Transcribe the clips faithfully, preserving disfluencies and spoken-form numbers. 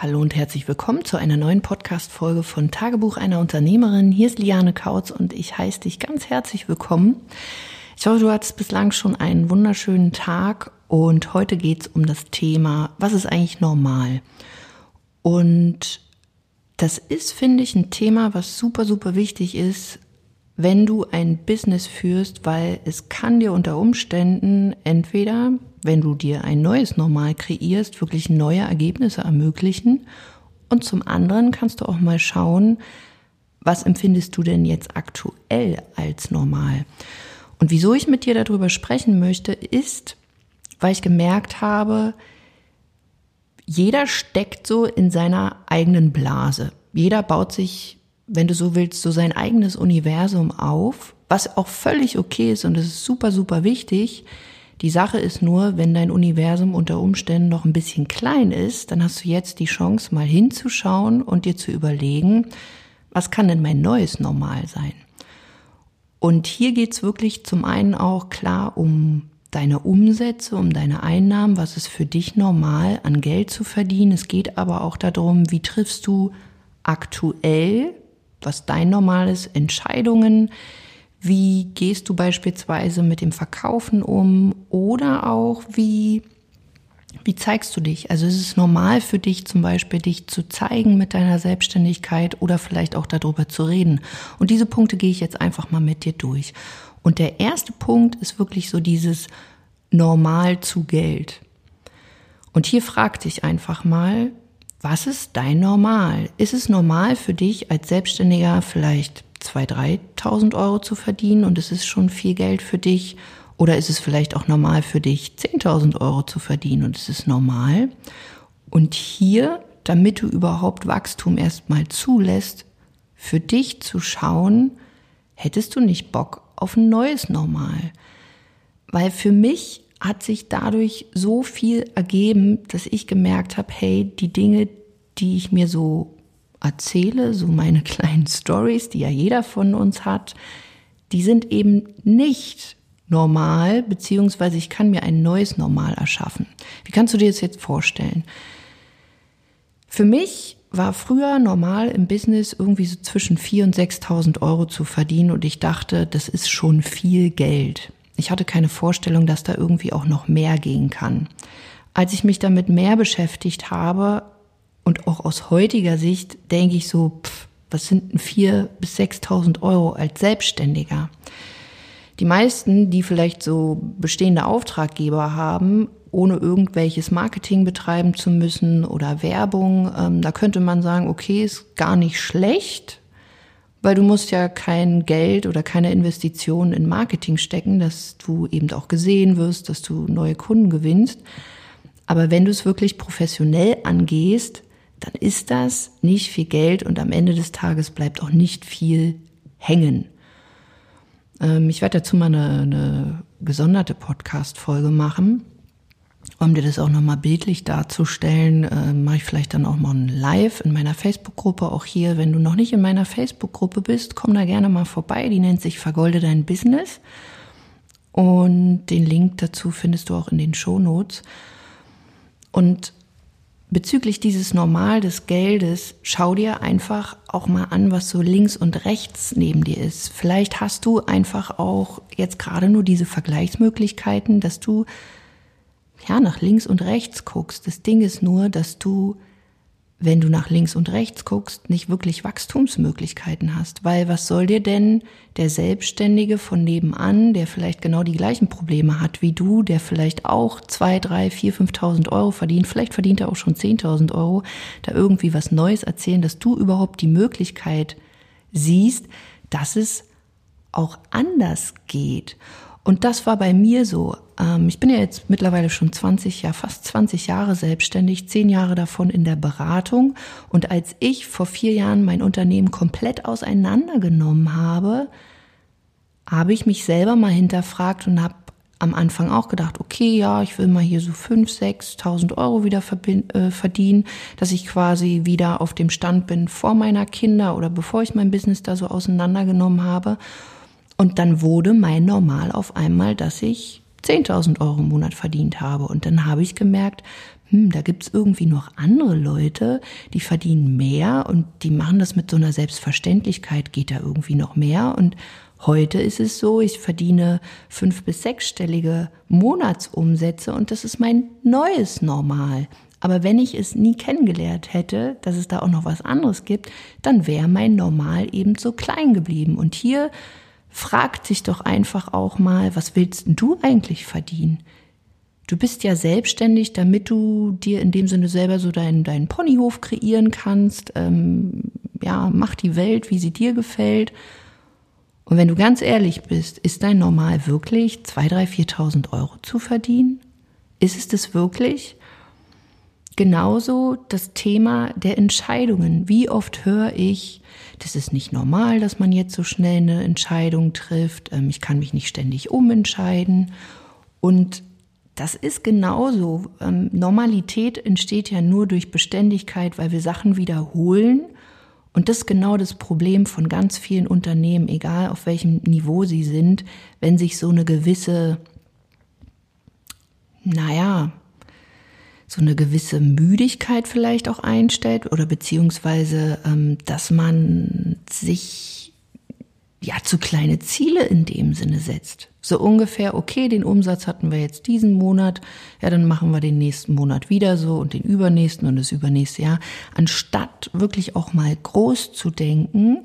Hallo und herzlich willkommen zu einer neuen Podcast-Folge von Tagebuch einer Unternehmerin. Hier ist Liane Kautz und ich heiße dich ganz herzlich willkommen. Ich hoffe, du hattest bislang schon einen wunderschönen Tag und heute geht es um das Thema, was ist eigentlich normal? Und das ist, finde ich, ein Thema, was super, super wichtig ist, wenn du ein Business führst, weil es kann dir unter Umständen entweder, wenn du dir ein neues Normal kreierst, wirklich neue Ergebnisse ermöglichen. Und zum anderen kannst du auch mal schauen, was empfindest du denn jetzt aktuell als normal? Und wieso ich mit dir darüber sprechen möchte, ist, weil ich gemerkt habe, jeder steckt so in seiner eigenen Blase. Jeder baut sich, wenn du so willst, so sein eigenes Universum auf, was auch völlig okay ist und das ist super, super wichtig. Die Sache ist nur, wenn dein Universum unter Umständen noch ein bisschen klein ist, dann hast du jetzt die Chance, mal hinzuschauen und dir zu überlegen, was kann denn mein neues Normal sein? Und hier geht's wirklich zum einen auch klar um deine Umsätze, um deine Einnahmen, was ist für dich normal an Geld zu verdienen. Es geht aber auch darum, wie triffst du aktuell, was dein Normal ist, Entscheidungen. Wie gehst du beispielsweise mit dem Verkaufen um oder auch wie, wie zeigst du dich? Also ist es normal für dich zum Beispiel, dich zu zeigen mit deiner Selbstständigkeit oder vielleicht auch darüber zu reden? Und diese Punkte gehe ich jetzt einfach mal mit dir durch. Und der erste Punkt ist wirklich so dieses Normal zu Geld. Und hier frag dich einfach mal, was ist dein Normal? Ist es normal für dich als Selbstständiger vielleicht zweitausend, dreitausend Euro zu verdienen und es ist schon viel Geld für dich? Oder ist es vielleicht auch normal für dich, zehntausend Euro zu verdienen und es ist normal? Und hier, damit du überhaupt Wachstum erstmal zulässt, für dich zu schauen, hättest du nicht Bock auf ein neues Normal? Weil für mich hat sich dadurch so viel ergeben, dass ich gemerkt habe, hey, die Dinge, die ich mir so erzähle, so meine kleinen Stories, die ja jeder von uns hat, die sind eben nicht normal, beziehungsweise ich kann mir ein neues Normal erschaffen. Wie kannst du dir das jetzt vorstellen? Für mich war früher normal im Business irgendwie so zwischen viertausend und sechstausend Euro zu verdienen und ich dachte, das ist schon viel Geld. Ich hatte keine Vorstellung, dass da irgendwie auch noch mehr gehen kann. Als ich mich damit mehr beschäftigt habe, und auch aus heutiger Sicht denke ich so, pff, was sind denn viertausend bis sechstausend Euro als Selbstständiger? Die meisten, die vielleicht so bestehende Auftraggeber haben, ohne irgendwelches Marketing betreiben zu müssen oder Werbung, ähm, da könnte man sagen, okay, ist gar nicht schlecht, weil du musst ja kein Geld oder keine Investitionen in Marketing stecken, dass du eben auch gesehen wirst, dass du neue Kunden gewinnst. Aber wenn du es wirklich professionell angehst, dann ist das nicht viel Geld und am Ende des Tages bleibt auch nicht viel hängen. Ich werde dazu mal eine, eine gesonderte Podcast-Folge machen, um dir das auch nochmal bildlich darzustellen. Mache ich vielleicht dann auch mal ein Live in meiner Facebook-Gruppe, auch hier. Wenn du noch nicht in meiner Facebook-Gruppe bist, komm da gerne mal vorbei. Die nennt sich Vergolde Dein Business und den Link dazu findest du auch in den Shownotes. Und bezüglich dieses Normal des Geldes, schau dir einfach auch mal an, was so links und rechts neben dir ist. Vielleicht hast du einfach auch jetzt gerade nur diese Vergleichsmöglichkeiten, dass du ja nach links und rechts guckst. Das Ding ist nur, dass du, wenn du nach links und rechts guckst, nicht wirklich Wachstumsmöglichkeiten hast. Weil was soll dir denn der Selbstständige von nebenan, der vielleicht genau die gleichen Probleme hat wie du, der vielleicht auch zwei, drei, vier, fünftausend Euro verdient, vielleicht verdient er auch schon zehntausend Euro, da irgendwie was Neues erzählen, dass du überhaupt die Möglichkeit siehst, dass es auch anders geht. Und das war bei mir so. Ich bin ja jetzt mittlerweile schon zwanzig Jahre, fast zwanzig Jahre selbstständig, zehn Jahre davon in der Beratung. Und als ich vor vier Jahren mein Unternehmen komplett auseinandergenommen habe, habe ich mich selber mal hinterfragt und habe am Anfang auch gedacht, okay, ja, ich will mal hier so fünftausend, sechstausend Euro wieder verdienen, dass ich quasi wieder auf dem Stand bin vor meiner Kinder oder bevor ich mein Business da so auseinandergenommen habe. Und dann wurde mein Normal auf einmal, dass ich zehntausend Euro im Monat verdient habe. Und dann habe ich gemerkt, hm, da gibt's irgendwie noch andere Leute, die verdienen mehr und die machen das mit so einer Selbstverständlichkeit, geht da irgendwie noch mehr. Und heute ist es so, ich verdiene fünf- bis sechsstellige Monatsumsätze und das ist mein neues Normal. Aber wenn ich es nie kennengelernt hätte, dass es da auch noch was anderes gibt, dann wäre mein Normal eben so klein geblieben. Und hier fragt sich doch einfach auch mal, was willst du eigentlich verdienen? Du bist ja selbstständig, damit du dir in dem Sinne selber so deinen, deinen Ponyhof kreieren kannst. Ähm, ja, mach die Welt, wie sie dir gefällt. Und wenn du ganz ehrlich bist, ist dein Normal wirklich zweitausend, dreitausend, viertausend Euro zu verdienen? Ist es das wirklich? Genauso das Thema der Entscheidungen. Wie oft höre ich, das ist nicht normal, dass man jetzt so schnell eine Entscheidung trifft. Ich kann mich nicht ständig umentscheiden. Und das ist genauso. Normalität entsteht ja nur durch Beständigkeit, weil wir Sachen wiederholen. Und das ist genau das Problem von ganz vielen Unternehmen, egal auf welchem Niveau sie sind, wenn sich so eine gewisse, naja, so eine gewisse Müdigkeit vielleicht auch einstellt oder beziehungsweise, dass man sich ja zu kleine Ziele in dem Sinne setzt. So ungefähr, okay, den Umsatz hatten wir jetzt diesen Monat, ja, dann machen wir den nächsten Monat wieder so und den übernächsten und das übernächste Jahr. Anstatt wirklich auch mal groß zu denken.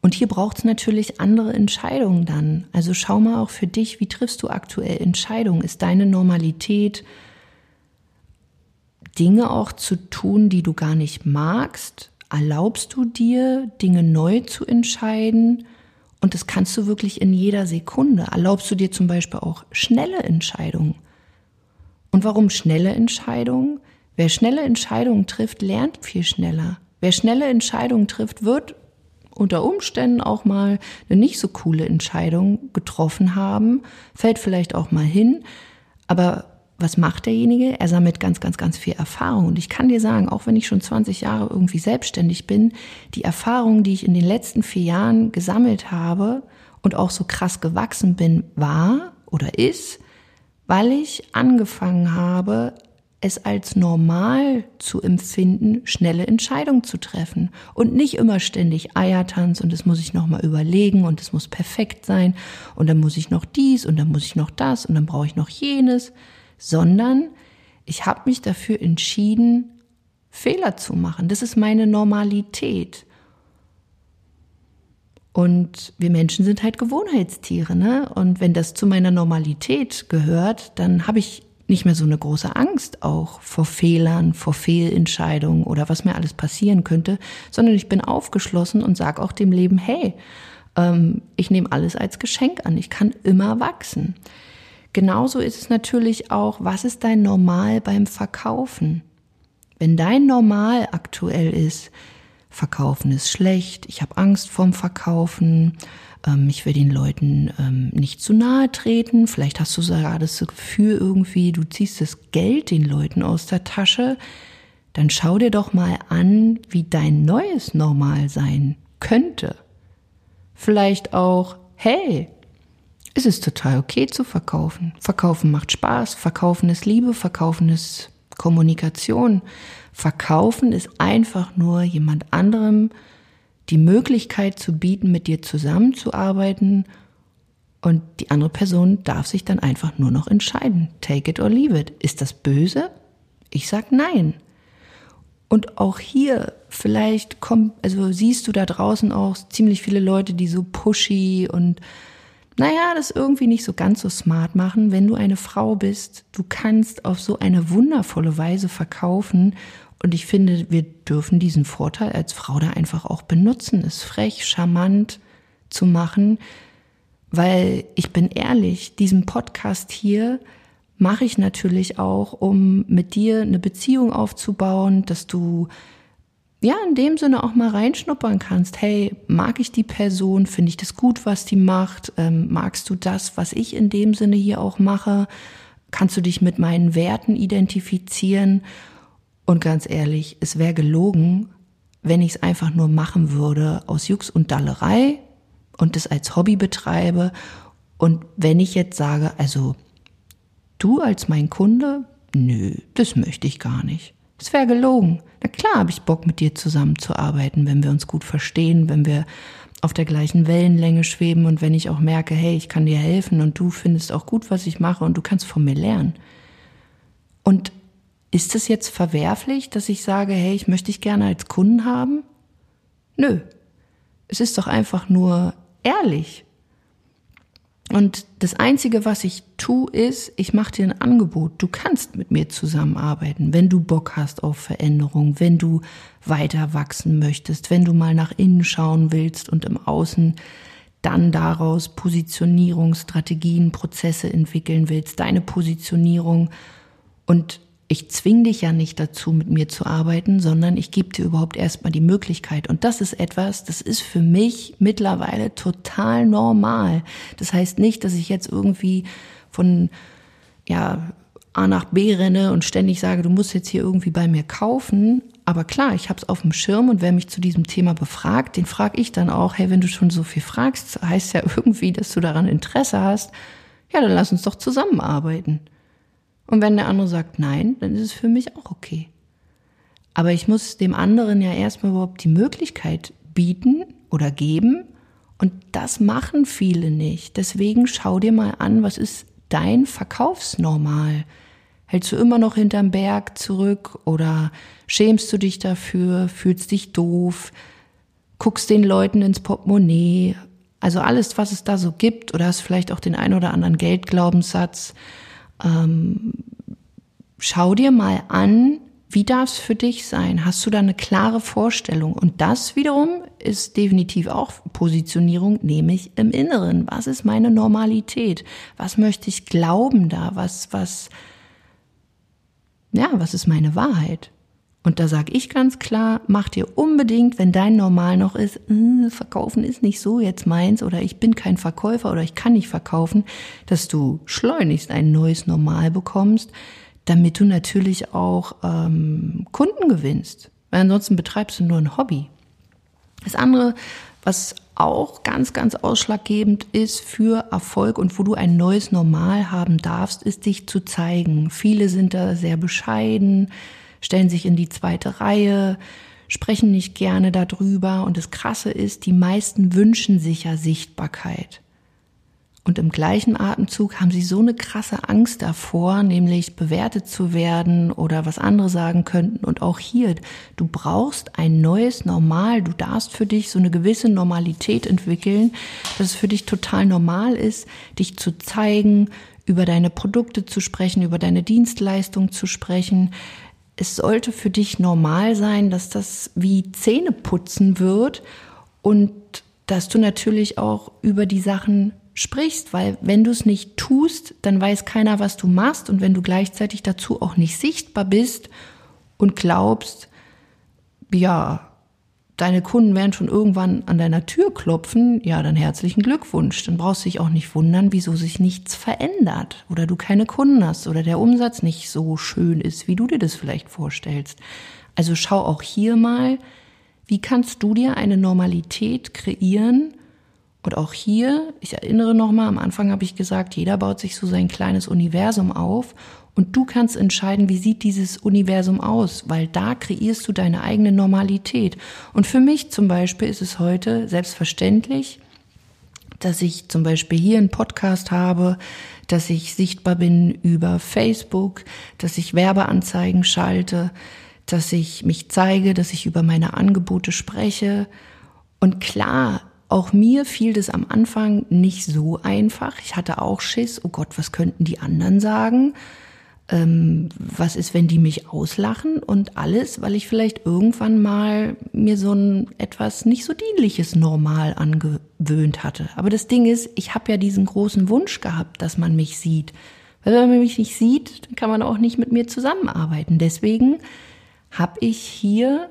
Und hier braucht es natürlich andere Entscheidungen dann. Also schau mal auch für dich, wie triffst du aktuell Entscheidungen? Ist deine Normalität, Dinge auch zu tun, die du gar nicht magst? Erlaubst du dir, Dinge neu zu entscheiden? Und das kannst du wirklich in jeder Sekunde. Erlaubst du dir zum Beispiel auch schnelle Entscheidungen? Und warum schnelle Entscheidungen? Wer schnelle Entscheidungen trifft, lernt viel schneller. Wer schnelle Entscheidungen trifft, wird unter Umständen auch mal eine nicht so coole Entscheidung getroffen haben, fällt vielleicht auch mal hin, aber was macht derjenige? Er sammelt ganz, ganz, ganz viel Erfahrung. Und ich kann dir sagen, auch wenn ich schon zwanzig Jahre irgendwie selbstständig bin, die Erfahrung, die ich in den letzten vier Jahren gesammelt habe und auch so krass gewachsen bin, war oder ist, weil ich angefangen habe, es als normal zu empfinden, schnelle Entscheidungen zu treffen. Und nicht immer ständig Eiertanz und das muss ich nochmal überlegen und das muss perfekt sein und dann muss ich noch dies und dann muss ich noch das und dann brauche ich noch jenes. Sondern ich habe mich dafür entschieden, Fehler zu machen. Das ist meine Normalität. Und wir Menschen sind halt Gewohnheitstiere, ne? Und wenn das zu meiner Normalität gehört, dann habe ich nicht mehr so eine große Angst auch vor Fehlern, vor Fehlentscheidungen oder was mir alles passieren könnte, sondern ich bin aufgeschlossen und sage auch dem Leben, hey, ähm, ich nehme alles als Geschenk an, ich kann immer wachsen. Genauso ist es natürlich auch, was ist dein Normal beim Verkaufen? Wenn dein Normal aktuell ist, Verkaufen ist schlecht, ich habe Angst vorm Verkaufen, ähm, ich will den Leuten ähm, nicht zu nahe treten, vielleicht hast du sogar das Gefühl irgendwie, du ziehst das Geld den Leuten aus der Tasche, dann schau dir doch mal an, wie dein neues Normal sein könnte. Vielleicht auch, hey, es ist total okay zu verkaufen. Verkaufen macht Spaß, Verkaufen ist Liebe, Verkaufen ist Kommunikation. Verkaufen ist einfach nur jemand anderem die Möglichkeit zu bieten, mit dir zusammenzuarbeiten und die andere Person darf sich dann einfach nur noch entscheiden. Take it or leave it. Ist das böse? Ich sag nein. Und auch hier, vielleicht kommt, also siehst du da draußen auch ziemlich viele Leute, die so pushy und naja, das irgendwie nicht so ganz so smart machen. Wenn du eine Frau bist, du kannst auf so eine wundervolle Weise verkaufen. Und ich finde, wir dürfen diesen Vorteil als Frau da einfach auch benutzen, es frech, charmant zu machen. Weil ich bin ehrlich, diesen Podcast hier mache ich natürlich auch, um mit dir eine Beziehung aufzubauen, dass du ja, in dem Sinne auch mal reinschnuppern kannst. Hey, mag ich die Person? Finde ich das gut, was die macht? Ähm, magst du das, was ich in dem Sinne hier auch mache? Kannst du dich mit meinen Werten identifizieren? Und ganz ehrlich, es wäre gelogen, wenn ich es einfach nur machen würde aus Jux und Dallerei und das als Hobby betreibe. Und wenn ich jetzt sage, also du als mein Kunde, nö, das möchte ich gar nicht. Das wäre gelogen. Na klar habe ich Bock, mit dir zusammenzuarbeiten, wenn wir uns gut verstehen, wenn wir auf der gleichen Wellenlänge schweben und wenn ich auch merke, hey, ich kann dir helfen und du findest auch gut, was ich mache und du kannst von mir lernen. Und ist es jetzt verwerflich, dass ich sage, hey, ich möchte dich gerne als Kunden haben? Nö. Es ist doch einfach nur ehrlich. Und das Einzige, was ich tue, ist, ich mache dir ein Angebot. Du kannst mit mir zusammenarbeiten, wenn du Bock hast auf Veränderung, wenn du weiter wachsen möchtest, wenn du mal nach innen schauen willst und im Außen dann daraus Positionierungsstrategien, Prozesse entwickeln willst, deine Positionierung. Und ich zwinge dich ja nicht dazu, mit mir zu arbeiten, sondern ich gebe dir überhaupt erstmal die Möglichkeit. Und das ist etwas, das ist für mich mittlerweile total normal. Das heißt nicht, dass ich jetzt irgendwie von ja, A nach B renne und ständig sage, du musst jetzt hier irgendwie bei mir kaufen. Aber klar, ich habe es auf dem Schirm und wer mich zu diesem Thema befragt, den frage ich dann auch, hey, wenn du schon so viel fragst, heißt ja irgendwie, dass du daran Interesse hast. Ja, dann lass uns doch zusammenarbeiten. Und wenn der andere sagt nein, dann ist es für mich auch okay. Aber ich muss dem anderen ja erstmal überhaupt die Möglichkeit bieten oder geben. Und das machen viele nicht. Deswegen schau dir mal an, was ist dein Verkaufsnormal? Hältst du immer noch hinterm Berg zurück oder schämst du dich dafür, fühlst dich doof, guckst den Leuten ins Portemonnaie? Also alles, was es da so gibt. Oder hast vielleicht auch den ein oder anderen Geldglaubenssatz. Ähm, schau dir mal an, wie darf es für dich sein? Hast du da eine klare Vorstellung? Und das wiederum ist definitiv auch Positionierung, nämlich im Inneren. Was ist meine Normalität? Was möchte ich glauben da? Was, was, ja, was ist meine Wahrheit? Und da sage ich ganz klar, mach dir unbedingt, wenn dein Normal noch ist, äh, verkaufen ist nicht so jetzt meins oder ich bin kein Verkäufer oder ich kann nicht verkaufen, dass du schleunigst ein neues Normal bekommst, damit du natürlich auch ähm, Kunden gewinnst. Weil ansonsten betreibst du nur ein Hobby. Das andere, was auch ganz, ganz ausschlaggebend ist für Erfolg und wo du ein neues Normal haben darfst, ist dich zu zeigen. Viele sind da sehr bescheiden, stellen sich in die zweite Reihe, sprechen nicht gerne darüber. Und das Krasse ist, die meisten wünschen sich ja Sichtbarkeit. Und im gleichen Atemzug haben sie so eine krasse Angst davor, nämlich bewertet zu werden oder was andere sagen könnten. Und auch hier, du brauchst ein neues Normal. Du darfst für dich so eine gewisse Normalität entwickeln, dass es für dich total normal ist, dich zu zeigen, über deine Produkte zu sprechen, über deine Dienstleistung zu sprechen. Es sollte für dich normal sein, dass das wie Zähne putzen wird und dass du natürlich auch über die Sachen sprichst, weil wenn du es nicht tust, dann weiß keiner, was du machst und wenn du gleichzeitig dazu auch nicht sichtbar bist und glaubst, ja, deine Kunden werden schon irgendwann an deiner Tür klopfen, ja, dann herzlichen Glückwunsch, dann brauchst du dich auch nicht wundern, wieso sich nichts verändert oder du keine Kunden hast oder der Umsatz nicht so schön ist, wie du dir das vielleicht vorstellst. Also schau auch hier mal, wie kannst du dir eine Normalität kreieren? Und auch hier, ich erinnere nochmal, am Anfang habe ich gesagt, jeder baut sich so sein kleines Universum auf und du kannst entscheiden, wie sieht dieses Universum aus, weil da kreierst du deine eigene Normalität. Und für mich zum Beispiel ist es heute selbstverständlich, dass ich zum Beispiel hier einen Podcast habe, dass ich sichtbar bin über Facebook, dass ich Werbeanzeigen schalte, dass ich mich zeige, dass ich über meine Angebote spreche und klar, auch mir fiel das am Anfang nicht so einfach. Ich hatte auch Schiss, oh Gott, was könnten die anderen sagen? Ähm, was ist, wenn die mich auslachen? Und alles, weil ich vielleicht irgendwann mal mir so ein etwas nicht so dienliches Normal angewöhnt hatte. Aber das Ding ist, ich habe ja diesen großen Wunsch gehabt, dass man mich sieht. Weil wenn man mich nicht sieht, dann kann man auch nicht mit mir zusammenarbeiten. Deswegen habe ich hier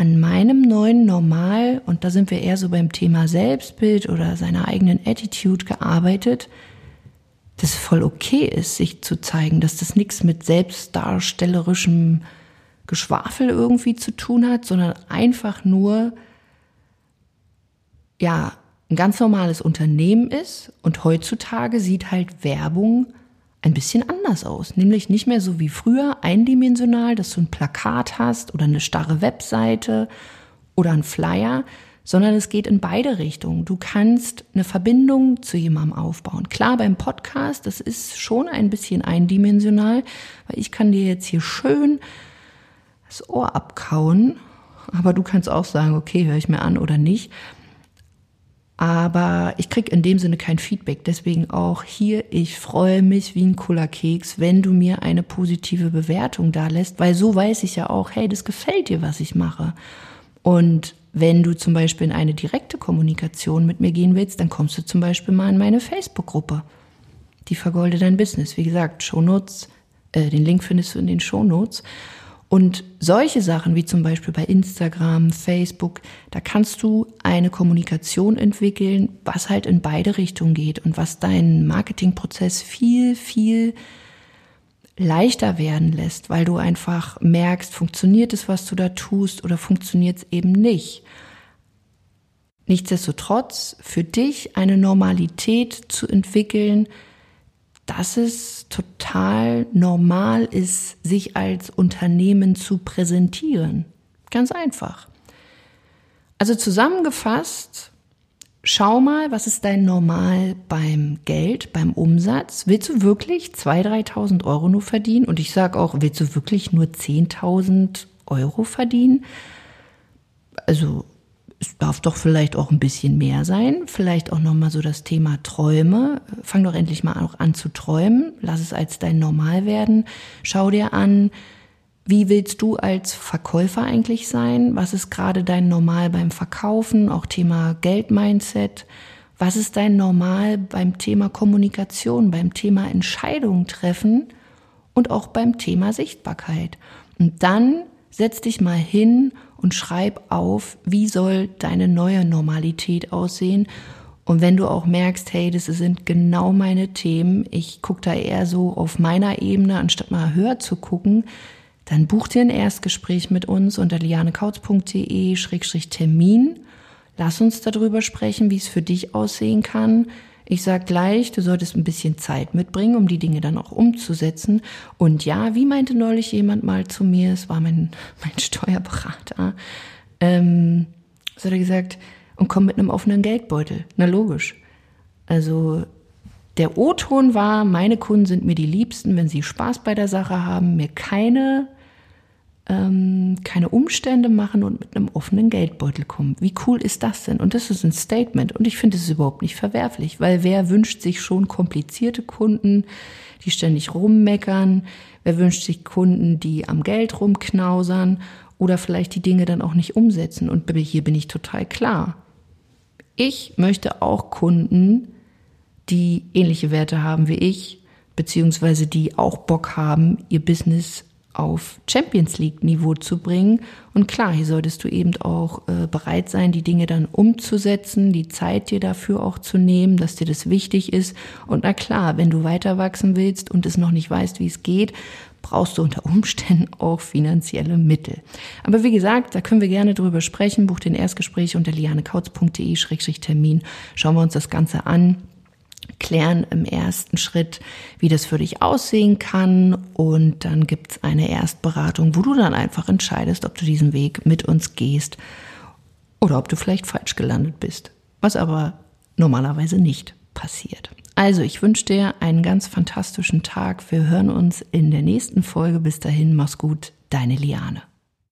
an meinem neuen Normal, und da sind wir eher so beim Thema Selbstbild oder seiner eigenen Attitude gearbeitet, dass voll okay ist, sich zu zeigen, dass das nichts mit selbstdarstellerischem Geschwafel irgendwie zu tun hat, sondern einfach nur, ja, ein ganz normales Unternehmen ist. Und heutzutage sieht halt Werbung ein bisschen anders aus. Nämlich nicht mehr so wie früher eindimensional, dass du ein Plakat hast oder eine starre Webseite oder ein Flyer, sondern es geht in beide Richtungen. Du kannst eine Verbindung zu jemandem aufbauen. Klar, beim Podcast, das ist schon ein bisschen eindimensional, weil ich kann dir jetzt hier schön das Ohr abkauen, aber du kannst auch sagen, okay, höre ich mir an oder nicht. Aber ich kriege in dem Sinne kein Feedback. Deswegen auch hier, ich freue mich wie ein cooler Keks, wenn du mir eine positive Bewertung da lässt, weil so weiß ich ja auch, hey, das gefällt dir, was ich mache. Und wenn du zum Beispiel in eine direkte Kommunikation mit mir gehen willst, dann kommst du zum Beispiel mal in meine Facebook-Gruppe, die Vergolde Dein Business. Wie gesagt, Shownotes, äh, den Link findest du in den Shownotes. Und solche Sachen wie zum Beispiel bei Instagram, Facebook, da kannst du eine Kommunikation entwickeln, was halt in beide Richtungen geht und was deinen Marketingprozess viel, viel leichter werden lässt, weil du einfach merkst, funktioniert es, was du da tust, oder funktioniert es eben nicht. Nichtsdestotrotz für dich eine Normalität zu entwickeln, dass es total normal ist, sich als Unternehmen zu präsentieren. Ganz einfach. Also zusammengefasst, schau mal, was ist dein Normal beim Geld, beim Umsatz? Willst du wirklich zweitausend, dreitausend Euro nur verdienen? Und ich sage auch, willst du wirklich nur zehntausend Euro verdienen? Also es darf doch vielleicht auch ein bisschen mehr sein. Vielleicht auch nochmal so das Thema Träume. Fang doch endlich mal auch an zu träumen. Lass es als dein Normal werden. Schau dir an, wie willst du als Verkäufer eigentlich sein? Was ist gerade dein Normal beim Verkaufen? Auch Thema Geldmindset. Was ist dein Normal beim Thema Kommunikation, beim Thema Entscheidungen treffen und auch beim Thema Sichtbarkeit? Und dann setz dich mal hin und schreib auf, wie soll deine neue Normalität aussehen. Und wenn du auch merkst, hey, das sind genau meine Themen, ich gucke da eher so auf meiner Ebene, anstatt mal höher zu gucken, dann buch dir ein Erstgespräch mit uns unter liane kautz punkt de schrägstrich Termin. Lass uns darüber sprechen, wie es für dich aussehen kann. Ich sag gleich, du solltest ein bisschen Zeit mitbringen, um die Dinge dann auch umzusetzen. Und ja, wie meinte neulich jemand mal zu mir, es war mein, mein Steuerberater, ähm, so hat er gesagt, und komm mit einem offenen Geldbeutel. Na logisch. Also der O-Ton war, meine Kunden sind mir die Liebsten, wenn sie Spaß bei der Sache haben, mir keine, ähm, keine Umstände machen und mit einem offenen Geldbeutel kommen. Wie cool ist das denn? Und das ist ein Statement. Und ich finde, es ist überhaupt nicht verwerflich, weil wer wünscht sich schon komplizierte Kunden, die ständig rummeckern? Wer wünscht sich Kunden, die am Geld rumknausern oder vielleicht die Dinge dann auch nicht umsetzen? Und hier bin ich total klar. Ich möchte auch Kunden, die ähnliche Werte haben wie ich, beziehungsweise die auch Bock haben, ihr Business auf Champions-League-Niveau zu bringen. Und klar, hier solltest du eben auch äh, bereit sein, die Dinge dann umzusetzen, die Zeit dir dafür auch zu nehmen, dass dir das wichtig ist. Und na klar, wenn du weiter wachsen willst und es noch nicht weißt, wie es geht, brauchst du unter Umständen auch finanzielle Mittel. Aber wie gesagt, da können wir gerne drüber sprechen. Buch den Erstgespräch unter liane kautz punkt de schrägstrich Termin. Schauen wir uns das Ganze an. Klären im ersten Schritt, wie das für dich aussehen kann, und dann gibt es eine Erstberatung, wo du dann einfach entscheidest, ob du diesen Weg mit uns gehst oder ob du vielleicht falsch gelandet bist, was aber normalerweise nicht passiert. Also ich wünsche dir einen ganz fantastischen Tag. Wir hören uns in der nächsten Folge. Bis dahin, mach's gut, deine Liane.